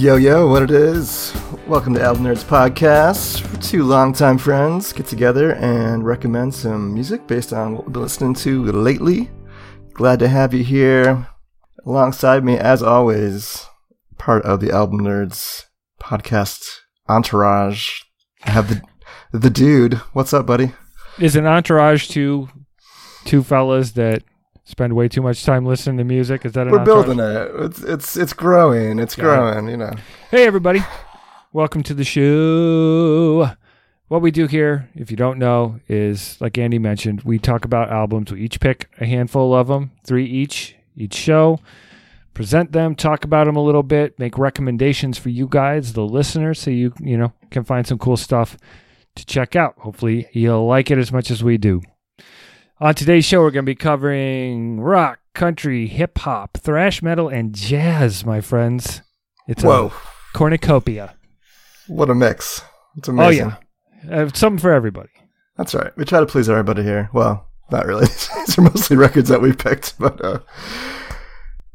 Yo, yo, what it is? Welcome to Album Nerds Podcast. We're two longtime friends get together and recommend some music based on what we've been listening to lately. Glad to have you here alongside me, as always, part of the Album Nerds Podcast entourage. I have the dude. What's up, buddy? Is an entourage to two fellas that spend way too much time listening to music? Is that an entourage? We're building it. It's growing. You know. Hey, everybody. Welcome to the show. What we do here, if you don't know, is, like Andy mentioned, we talk about albums. We each pick a handful of them, three each show, present them, talk about them a little bit, make recommendations for you guys, the listeners, so you know, can find some cool stuff to check out. Hopefully you'll like it as much as we do. On today's show, we're going to be covering rock, country, hip-hop, thrash metal, and jazz, my friends. It's a cornucopia. What a mix. It's amazing. Oh, yeah. Something for everybody. That's right. We try to please everybody here. Well, not really. These are mostly records that we picked. But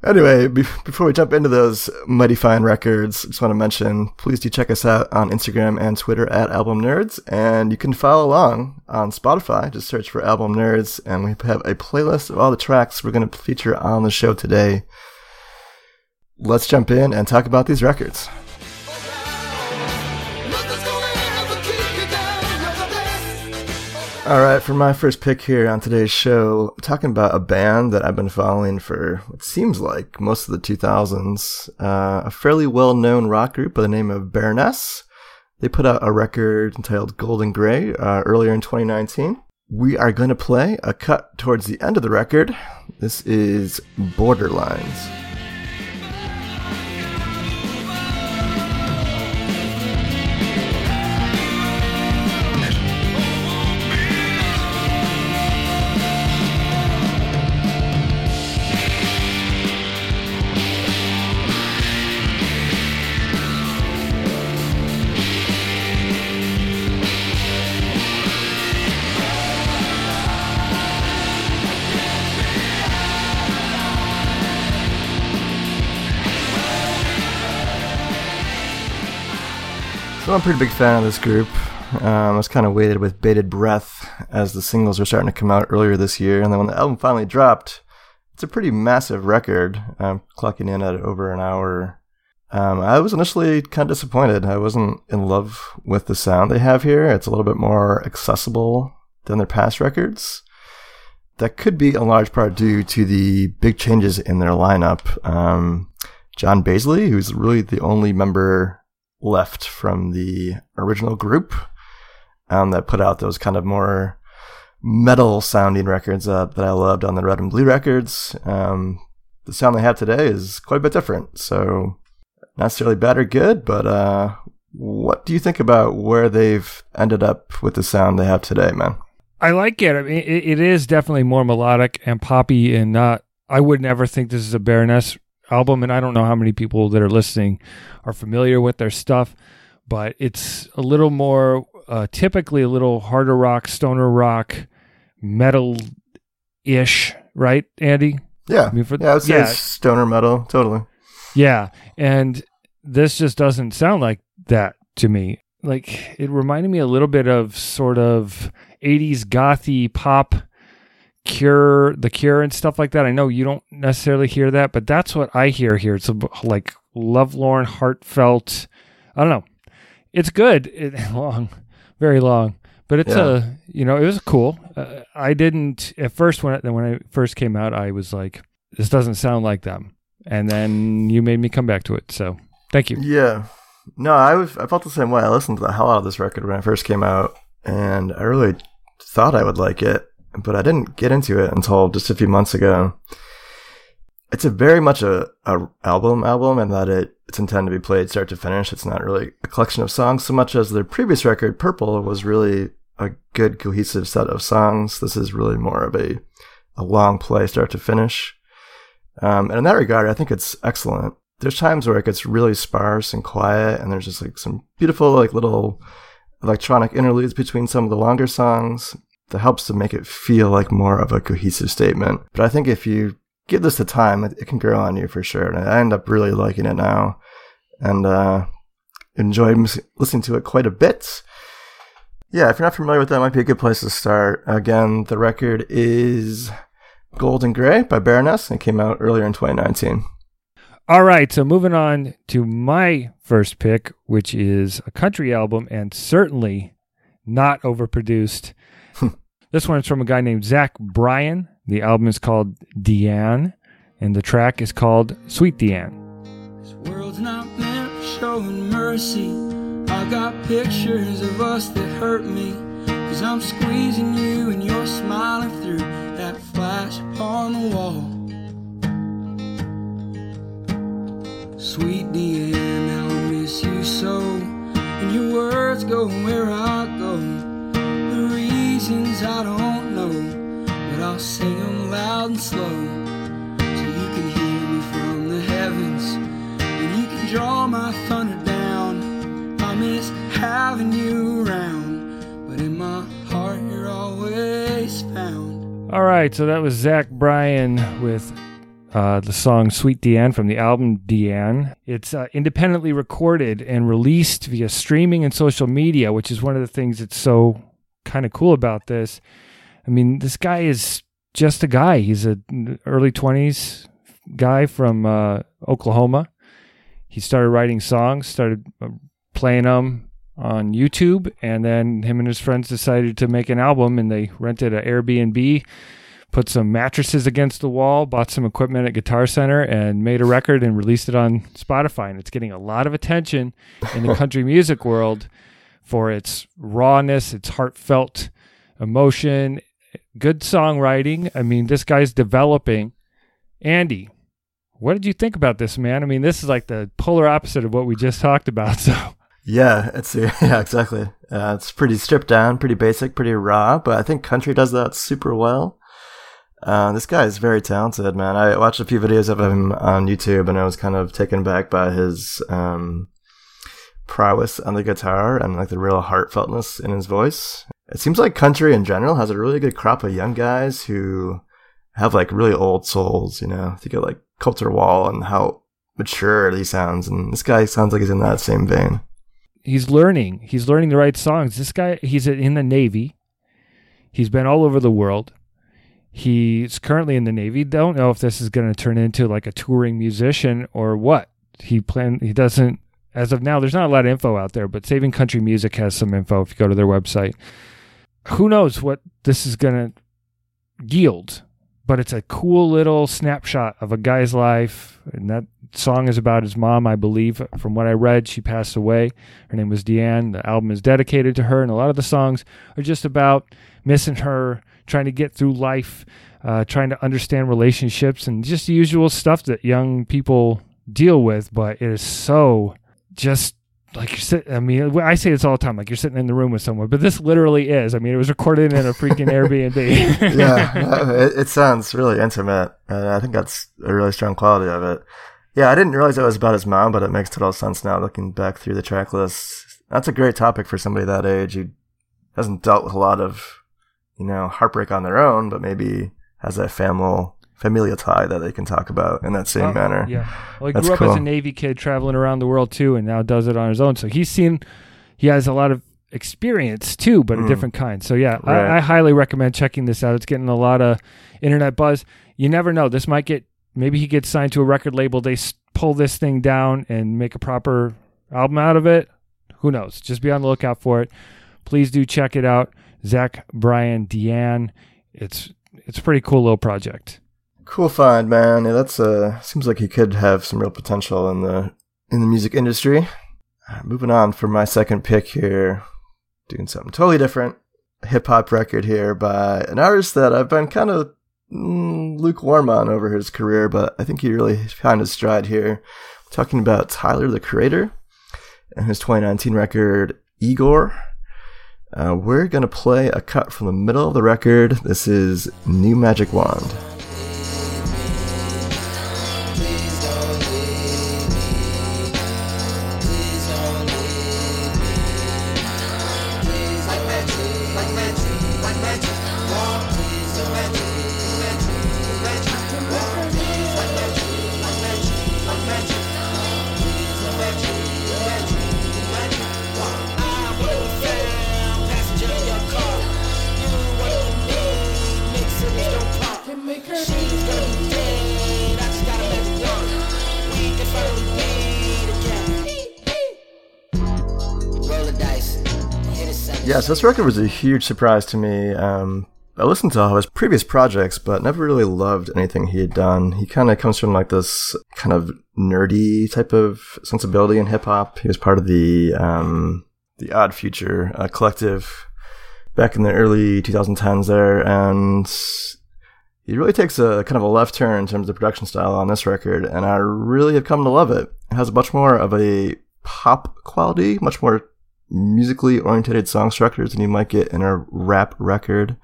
anyway, before we jump into those mighty fine records, I just want to mention, please do check us out on Instagram and Twitter at Album Nerds. And you can follow along on Spotify. Just search for Album Nerds. And we have a playlist of all the tracks we're going to feature on the show today. Let's jump in and talk about these records. All right, for my first pick here on today's show, I'm talking about a band that I've been following for, it seems like, most of the 2000s. A fairly well-known rock group by the name of Baroness. They put out a record entitled Golden Gray earlier in 2019. We are going to play a cut towards the end of the record. This is Borderlines. I'm a pretty big fan of this group. I was kind of waited with bated breath as the singles were starting to come out earlier this year, and then when the album finally dropped, it's a pretty massive record, clocking in at over an hour. I was initially kind of disappointed. I wasn't in love with the sound they have here. It's a little bit more accessible than their past records. That could be in large part due to the big changes in their lineup. John Basley, who's really the only member left from the original group that put out those kind of more metal sounding records that I loved on the Red and Blue records. The sound they have today is quite a bit different, so not necessarily bad or good, but what do you think about where they've ended up with the sound they have today, man? I like it. I mean, it is definitely more melodic and poppy, and not, I would never think this is a Baroness album, and I don't know how many people that are listening are familiar with their stuff, but it's a little more typically a little harder rock, stoner rock, metal-ish, right, Andy? Yeah. I mean, I would say stoner metal, totally. Yeah, and this just doesn't sound like that to me. Like, it reminded me a little bit of sort of 80s gothy pop, The Cure and stuff like that. I know you don't necessarily hear that, but that's what I hear here. It's like lovelorn, heartfelt. I don't know. It's good. Long, very long, but it's it was cool. I didn't at first when I first came out, I was like, this doesn't sound like them. And then you made me come back to it. So thank you. Yeah. No, I felt the same way. I listened to the hell out of this record when it first came out, and I really thought I would like it, but I didn't get into it until just a few months ago. It's a very much a album in that it's intended to be played start to finish. It's not really a collection of songs so much as their previous record, Purple, was really a good cohesive set of songs. This is really more of a long play start to finish. And in that regard, I think it's excellent. There's times where it gets really sparse and quiet, and there's just like some beautiful like little electronic interludes between some of the longer songs. That helps to make it feel like more of a cohesive statement. But I think if you give this the time, it can grow on you for sure. And I end up really liking it now. and enjoyed listening to it quite a bit. Yeah, if you're not familiar with that, it might be a good place to start. Again, the record is Golden Gray by Baroness, and it came out earlier in 2019. All right, so moving on to my first pick, which is a country album and certainly not overproduced. This one is from a guy named Zach Bryan. The album is called Deanne, and the track is called Sweet Deanne. This world's not meant for showing mercy. I got pictures of us that hurt me, 'cause I'm squeezing you and you're smiling through that flash upon the wall. Sweet Deanne, I'll miss you so, and your words go where I go. The reasons I don't know, but I'll sing them loud and slow, so you can hear me from the heavens, and you can draw my thunder down. I miss having you around, but in my heart you're always found. All right, so that was Zach Bryan with the song Sweet Deanne from the album Deanne. It's independently recorded and released via streaming and social media, which is one of the things that's so kind of cool about this. I mean, this guy is just a guy. He's an early 20s guy from Oklahoma. He started writing songs, started playing them on YouTube, and then him and his friends decided to make an album, and they rented an Airbnb, put some mattresses against the wall, bought some equipment at Guitar Center, and made a record and released it on Spotify. And it's getting a lot of attention in the country music world for its rawness, its heartfelt emotion, good songwriting. I mean, this guy's developing. Andy, what did you think about this, man? I mean, this is like the polar opposite of what we just talked about. So Yeah, exactly. It's pretty stripped down, pretty basic, pretty raw, but I think country does that super well. This guy is very talented, man. I watched a few videos of him on YouTube, and I was kind of taken back by his prowess on the guitar and like the real heartfeltness in his voice. It seems like country in general has a really good crop of young guys who have like really old souls, you know. Think of like Coulter Wall and how mature he sounds, and this guy sounds like he's in that same vein. He's learning. He's learning the right songs. This guy, he's in the Navy. He's been all over the world. He's currently in the Navy. Don't know if this is going to turn into like a touring musician or what. He doesn't, as of now, there's not a lot of info out there, but Saving Country Music has some info if you go to their website. Who knows what this is going to yield, but it's a cool little snapshot of a guy's life. And that song is about his mom, I believe. From what I read, she passed away. Her name was Deanne. The album is dedicated to her, and a lot of the songs are just about missing her, trying to get through life, trying to understand relationships, and just the usual stuff that young people deal with. But it is so just like you're sitting, I mean, I say this all the time, like you're sitting in the room with someone, but this literally is. I mean, it was recorded in a freaking Airbnb. Yeah, it sounds really intimate. I think that's a really strong quality of it. Yeah, I didn't realize it was about his mom, but it makes total sense now looking back through the track list. That's a great topic for somebody that age who hasn't dealt with a lot of, you know, heartbreak on their own, but maybe has that familial tie that they can talk about in that same manner. Yeah. Well, he grew up as a Navy kid traveling around the world too, and now does it on his own. So he has a lot of experience too, but a different kind. So yeah, right. I highly recommend checking this out. It's getting a lot of internet buzz. You never know. This might get, maybe he gets signed to a record label. They pull this thing down and make a proper album out of it. Who knows? Just be on the lookout for it. Please do check it out. Zach Bryan, Deanne. It's a pretty cool little project. Cool find, man. Yeah, that's seems like he could have some real potential in the music industry. Moving on for my second pick here, doing something totally different. A hip hop record here by an artist that I've been kind of lukewarm on over his career, but I think he really found his stride here. I'm talking about Tyler the Creator and his 2019 record Igor. We're going to play a cut from the middle of the record. This is New Magic Wand. Yeah, so this record was a huge surprise to me. I listened to all his previous projects, but never really loved anything he had done. He kind of comes from like this kind of nerdy type of sensibility in hip hop. He was part of the Odd Future collective back in the early 2010s there, and he really takes a kind of a left turn in terms of production style on this record, and I really have come to love it. It has much more of a pop quality, much more musically oriented song structures than you might get in a rap record.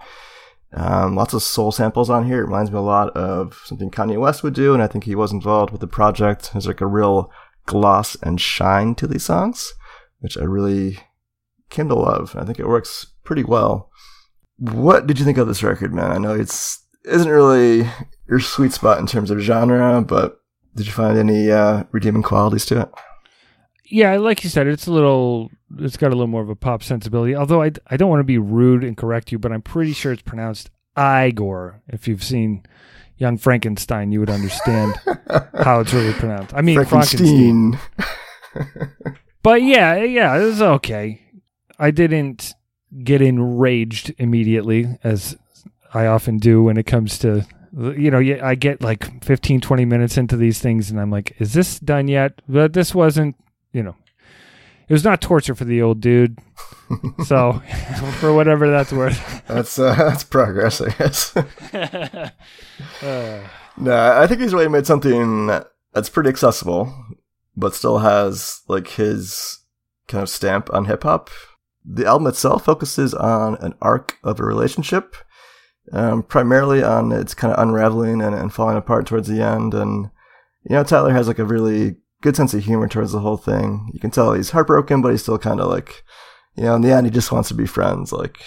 Lots of soul samples on here. It reminds me a lot of something Kanye West would do, and I think he was involved with the project. There's like a real gloss and shine to these songs, which I really came to love. I think it works pretty well. What did you think of this record, man? I know it's isn't really your sweet spot in terms of genre, but did you find any redeeming qualities to it? Yeah, like you said, it's got a little more of a pop sensibility. Although I don't want to be rude and correct you, but I'm pretty sure it's pronounced Igor. If you've seen Young Frankenstein, you would understand how it's really pronounced. I mean, Frankenstein. But yeah, it was okay. I didn't get enraged immediately, as I often do when it comes to, you know, I get like 15, 20 minutes into these things, and I'm like, is this done yet? But this wasn't. You know, it was not torture for the old dude. So, for whatever that's worth, that's progress, I guess. No, I think he's really made something that's pretty accessible, but still has like his kind of stamp on hip hop. The album itself focuses on an arc of a relationship, primarily on its kind of unraveling and falling apart towards the end. And you know, Tyler has like a really good sense of humor towards the whole thing. You can tell he's heartbroken, but he's still kind of like, you know, in the end, he just wants to be friends. Like,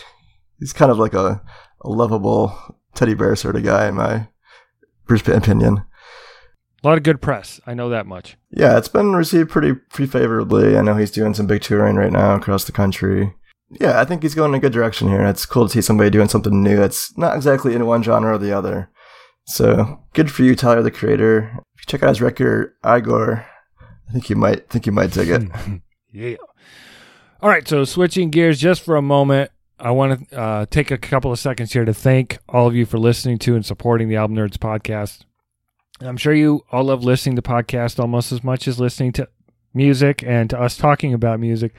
he's kind of like a lovable teddy bear sort of guy, in my opinion. A lot of good press. I know that much. Yeah, it's been received pretty favorably. I know he's doing some big touring right now across the country. Yeah, I think he's going in a good direction here. It's cool to see somebody doing something new that's not exactly in one genre or the other. So, good for you, Tyler the Creator. If you check out his record, Igor, I think you might dig it. Yeah. All right, so switching gears just for a moment, I want to take a couple of seconds here to thank all of you for listening to and supporting the Album Nerds podcast. And I'm sure you all love listening to podcasts almost as much as listening to music and to us talking about music.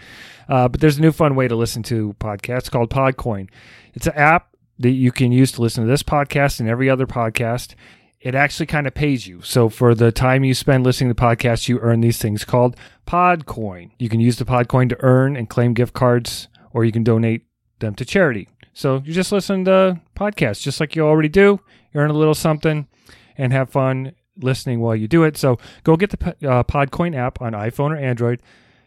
But there's a new fun way to listen to podcasts called PodCoin. It's an app that you can use to listen to this podcast and every other podcast. It actually kind of pays you. So for the time you spend listening to podcasts, you earn these things called PodCoin. You can use the PodCoin to earn and claim gift cards, or you can donate them to charity. So you just listen to podcasts just like you already do. You earn a little something and have fun listening while you do it. So go get the PodCoin app on iPhone or Android.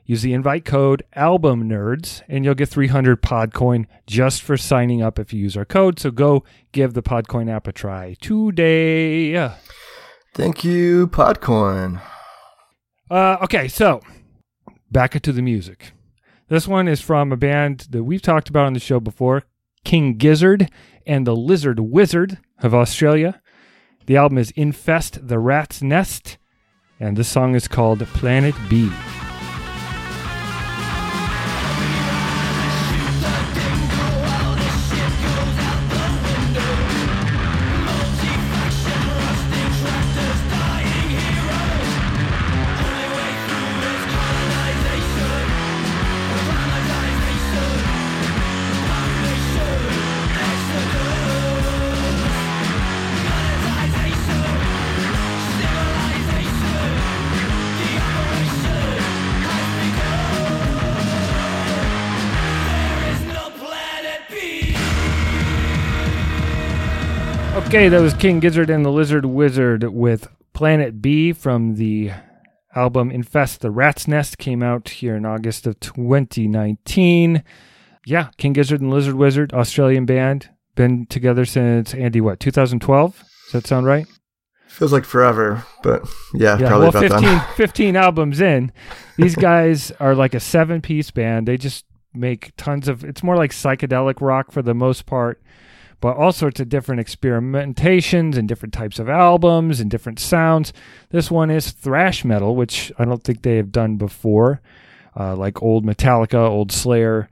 Use the invite code ALBUMNERDS, and you'll get 300 PodCoin just for signing up if you use our code. So go give the PodCoin app a try today. Thank you, PodCoin. Okay, so back to the music. This one is from a band that we've talked about on the show before, King Gizzard and the Lizard Wizard of Australia. The album is Infest the Rat's Nest, and this song is called Planet B. Okay, that was King Gizzard and the Lizard Wizard with Planet B from the album Infest the Rat's Nest. Came out here in August of 2019. Yeah, King Gizzard and Lizard Wizard, Australian band. Been together since, Andy, what, 2012? Does that sound right? Feels like forever, but yeah, probably well, about 15 albums in. These guys are like a 7-piece band. They just make tons of, it's more like psychedelic rock for the most part, but all sorts of different experimentations and different types of albums and different sounds. This one is thrash metal, which I don't think they have done before. like old Metallica, old Slayer,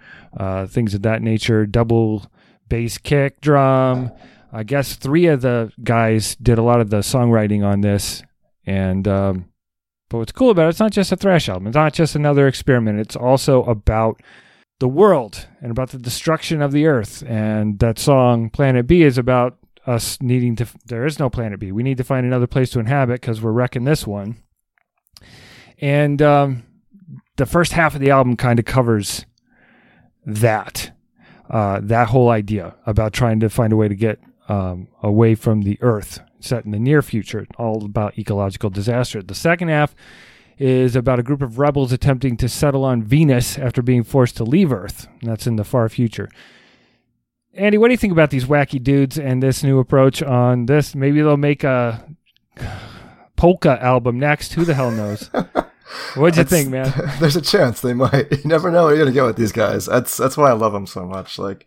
things of that nature. Double bass kick drum. I guess three of the guys did a lot of the songwriting on this. And but what's cool about it, it's not just a thrash album. It's not just another experiment. It's also about the world and about the destruction of the earth. And that song, Planet B, is about us needing to, there is no Planet B. We need to find another place to inhabit because we're wrecking this one. And the first half of the album kind of covers that whole idea about trying to find a way to get away from the earth, set in the near future, all about ecological disaster. The second half is about a group of rebels attempting to settle on Venus after being forced to leave Earth. And that's in the far future. Andy, what do you think about these wacky dudes and this new approach on this? Maybe they'll make a polka album next. Who the hell knows? What'd you think, man? There's a chance they might. You never know what you're going to get with these guys. That's why I love them so much. Like,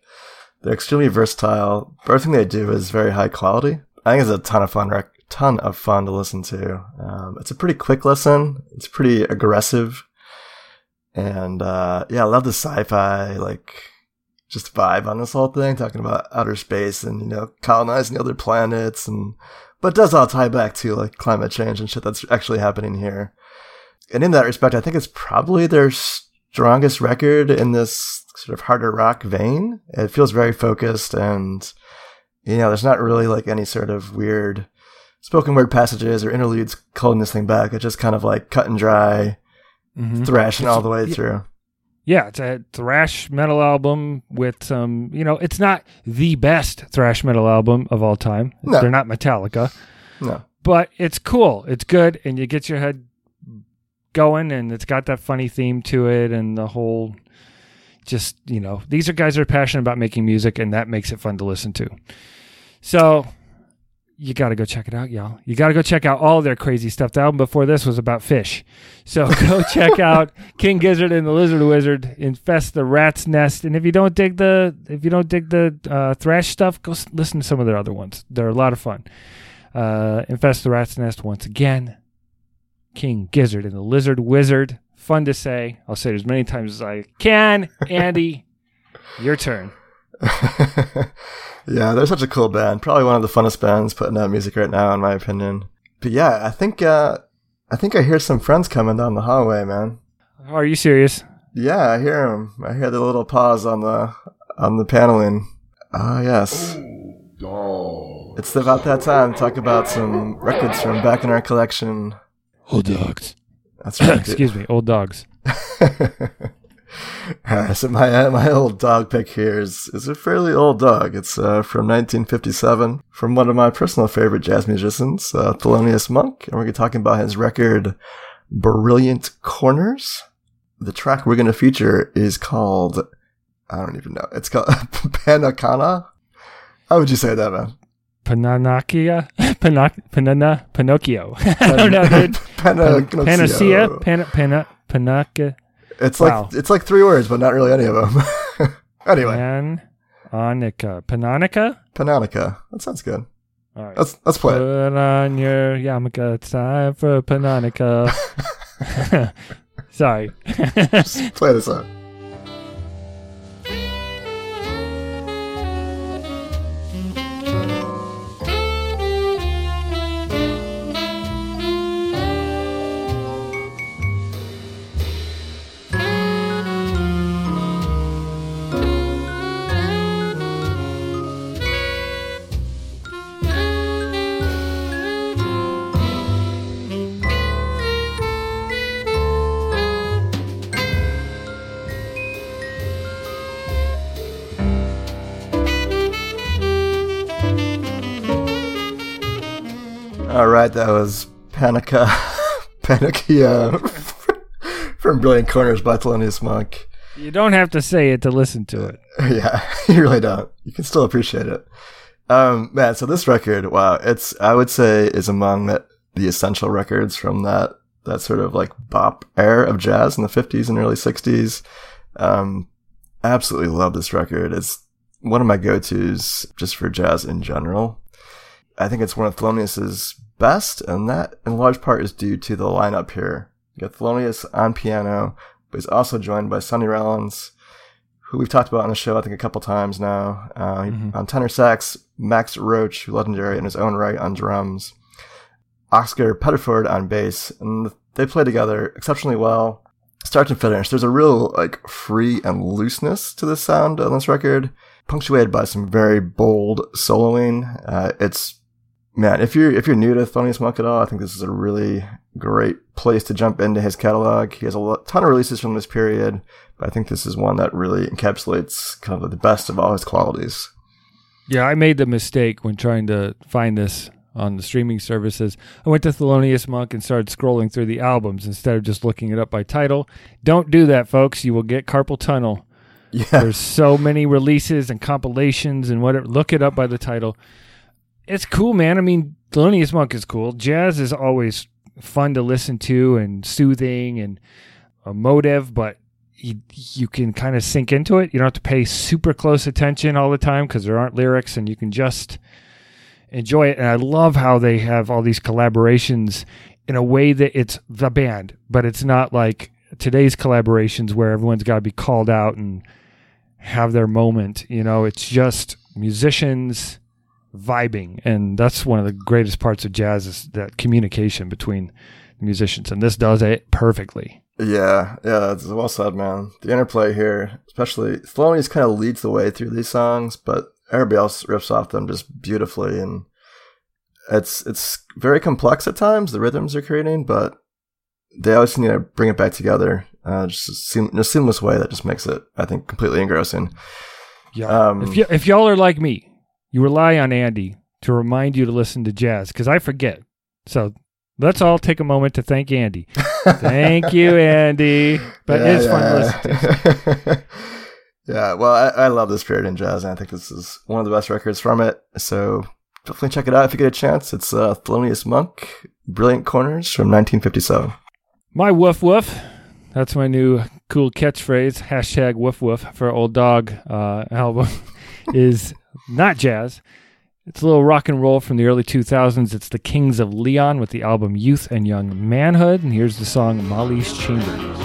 they're extremely versatile. Everything they do is very high quality. I think it's a ton of fun to listen to. It's a pretty quick listen. It's pretty aggressive. And I love the sci-fi, like, just vibe on this whole thing, talking about outer space and, colonizing other planets, but it does all tie back to, like, climate change and shit that's actually happening here. And in that respect, I think it's probably their strongest record in this sort of harder rock vein. It feels very focused, and, there's not really, like, any sort of weird spoken word passages or interludes calling this thing back. It's just kind of, like, cut and dry, thrashing all the way through. Yeah, it's a thrash metal album with some, it's not the best thrash metal album of all time. No. They're not Metallica. No. But it's cool. It's good, and you get your head going, and it's got that funny theme to it, and the whole just, these are guys that are passionate about making music, and that makes it fun to listen to. So you got to go check it out, y'all. You got to go check out all their crazy stuff. The album before this was about fish. So go check out King Gizzard and the Lizard Wizard, Infest the Rat's Nest. And if you don't dig the thrash stuff, go listen to some of their other ones. They're a lot of fun. Infest the Rat's Nest once again. King Gizzard and the Lizard Wizard. Fun to say. I'll say it as many times as I can. Andy, your turn. Yeah, they're such a cool band. Probably one of the funnest bands putting out music right now, in my opinion. But yeah, I think I hear some friends coming down the hallway, man. Are you serious? Yeah, I hear them. I hear the little paws on the paneling. Ah, yes. Oh. It's about that time. Talk about some records from back in our collection. Old dogs. That's right. Excuse me, old dogs. All right, so my old dog pick here is a fairly old dog. It's from 1957, from one of my personal favorite jazz musicians, Thelonious Monk. And we're going to be talking about his record, Brilliant Corners. The track we're going to feature is called, I don't even know, it's called Pannonica. How would you say that, man? Pannonica? Pinocchio. I don't know, dude. Panacea? Pannonica. It's wow. It's like three words, but not really any of them. Anyway. Pannonica? Pannonica. That sounds good. All right. Let's play it. Put on your yarmulke. It's time for Pannonica. Sorry. Just play this out. All right, that was Pannonica from Brilliant Corners by Thelonious Monk. You don't have to say it to listen to it. Yeah, you really don't. You can still appreciate it. Man, so this record, wow, I would say is among the essential records from that sort of like bop era of jazz in the 50s and early 60s. Absolutely love this record. It's one of my go-tos just for jazz in general. I think it's one of Thelonious's best, and that in large part is due to the lineup here. You got Thelonious on piano, but he's also joined by Sonny Rollins, who we've talked about on the show, I think, a couple times now, on tenor sax, Max Roach, legendary in his own right, on drums, Oscar Pettiford on bass, and they play together exceptionally well, start to finish. There's a real, like, free and looseness to the sound on this record, punctuated by some very bold soloing. It's, man, if you're new to Thelonious Monk at all, I think this is a really great place to jump into his catalog. He has a ton of releases from this period, but I think this is one that really encapsulates kind of the best of all his qualities. Yeah, I made the mistake when trying to find this on the streaming services. I went to Thelonious Monk and started scrolling through the albums instead of just looking it up by title. Don't do that, folks. You will get carpal tunnel. Yeah. There's so many releases and compilations and whatever. Look it up by the title. It's cool, man. I mean, Thelonious Monk is cool. Jazz is always fun to listen to and soothing and emotive, but you can kind of sink into it. You don't have to pay super close attention all the time because there aren't lyrics, and you can just enjoy it. And I love how they have all these collaborations in a way that it's the band, but it's not like today's collaborations where everyone's got to be called out and have their moment. You know, it's just musicians vibing, and that's one of the greatest parts of jazz is that communication between the musicians, and this does it perfectly. Yeah, that's well said, man. The interplay here, especially Thelonious kind of leads the way through these songs, but everybody else rips off them just beautifully, and it's very complex at times, the rhythms they're creating, but they always need to bring it back together just in a seamless way that just makes it, I think, completely engrossing. Yeah. If y'all are like me, you rely on Andy to remind you to listen to jazz, because I forget. So let's all take a moment to thank Andy. Thank you, Andy. But yeah, it's fun to listen to. Yeah, well, I love this period in jazz, and I think this is one of the best records from it. So definitely check it out if you get a chance. It's Thelonious Monk, Brilliant Corners from 1957. My woof woof. That's my new cool catchphrase, hashtag woof woof for Old Dog album, is not jazz. It's a little rock and roll from the early 2000s. It's the Kings of Leon with the album Youth and Young Manhood, and here's the song Molly's Chambers.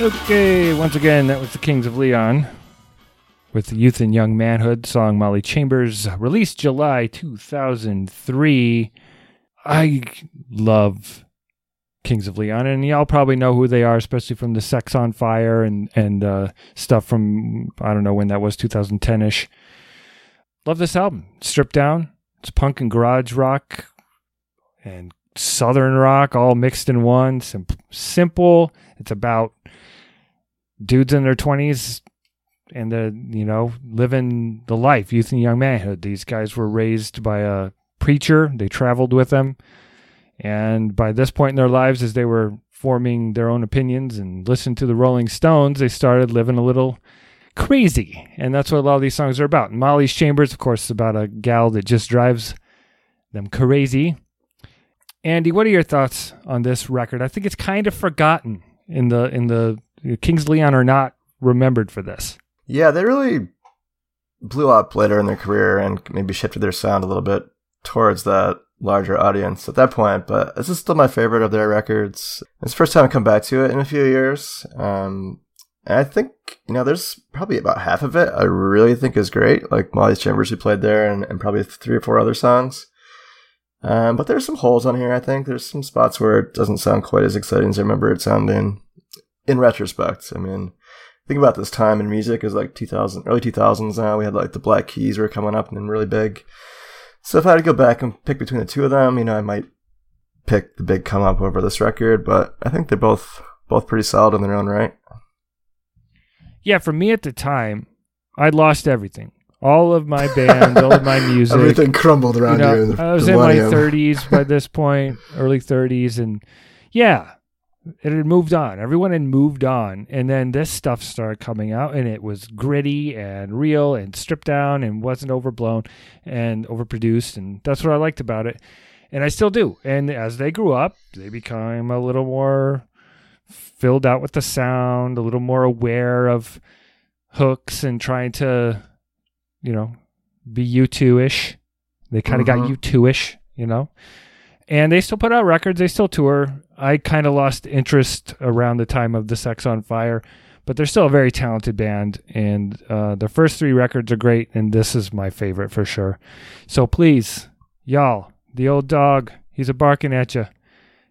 Okay, once again, that was the Kings of Leon with the Youth and Young Manhood song Molly Chambers, released July 2003. I love Kings of Leon, and y'all probably know who they are, especially from the Sex on Fire and stuff from, I don't know when that was, 2010-ish. Love this album. Stripped down. It's punk and garage rock and southern rock all mixed in one. Simple. It's about dudes in their 20s and living the life, youth and young manhood. These guys were raised by a preacher. They traveled with them. And by this point in their lives, as they were forming their own opinions and listened to the Rolling Stones, they started living a little crazy. And that's what a lot of these songs are about. And Molly's Chambers, of course, is about a gal that just drives them crazy. Andy, what are your thoughts on this record? I think it's kind of forgotten in the Kings of Leon are not remembered for this. Yeah, they really blew up later in their career and maybe shifted their sound a little bit towards that larger audience at that point, but this is still my favorite of their records. It's the first time I come back to it in a few years. And I think, there's probably about half of it I really think is great, like Molly's Chambers, who played there, and probably three or four other songs. But there's some holes on here, I think. There's some spots where it doesn't sound quite as exciting as I remember it sounding. In retrospect, I mean, think about this time in music is like 2000, early 2000s now. We had like the Black Keys were coming up and really big. So if I had to go back and pick between the two of them, I might pick the big come up over this record, but I think they're both pretty solid in their own right. Yeah, for me at the time, I lost everything. All of my band, all of my music. Everything crumbled around you. Know, I was in my 30s by this point, early 30s. And yeah, it had moved on. Everyone had moved on. And then this stuff started coming out, and it was gritty and real and stripped down and wasn't overblown and overproduced. And that's what I liked about it. And I still do. And as they grew up, they became a little more filled out with the sound, a little more aware of hooks and trying to, you know, be U2-ish. They kind of got U2-ish, you know. And they still put out records. They still tour. I kind of lost interest around the time of the Sex on Fire, but they're still a very talented band. And their first three records are great, and this is my favorite for sure. So please, y'all, the old dog, he's a barking at you.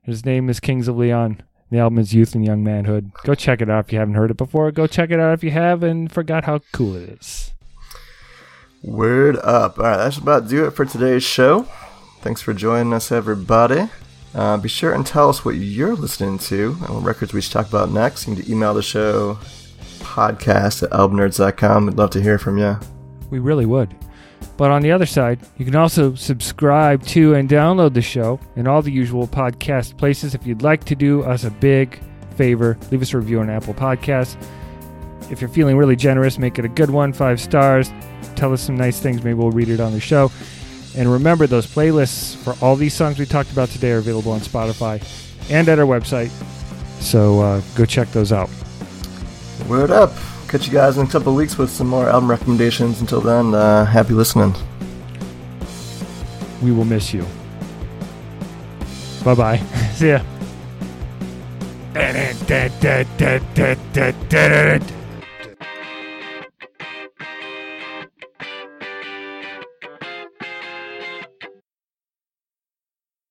His name is Kings of Leon. The album is Youth and Young Manhood. Go check it out if you haven't heard it before. Go check it out if you have and forgot how cool it is. Word up. All right, that's about do it for today's show. Thanks for joining us, everybody. Be sure and tell us what you're listening to and what records we should talk about next. You can email the show, podcast@albumnerds.com. We'd love to hear from you. We really would. But on the other side, you can also subscribe to and download the show in all the usual podcast places. If you'd like to do us a big favor, leave us a review on Apple Podcasts. If you're feeling really generous, make it a good one, 5 stars. Tell us some nice things. Maybe we'll read it on the show. And remember, those playlists for all these songs we talked about today are available on Spotify and at our website. So go check those out. Word up. Catch you guys in a couple of weeks with some more album recommendations. Until then, happy listening. We will miss you. Bye-bye. See ya.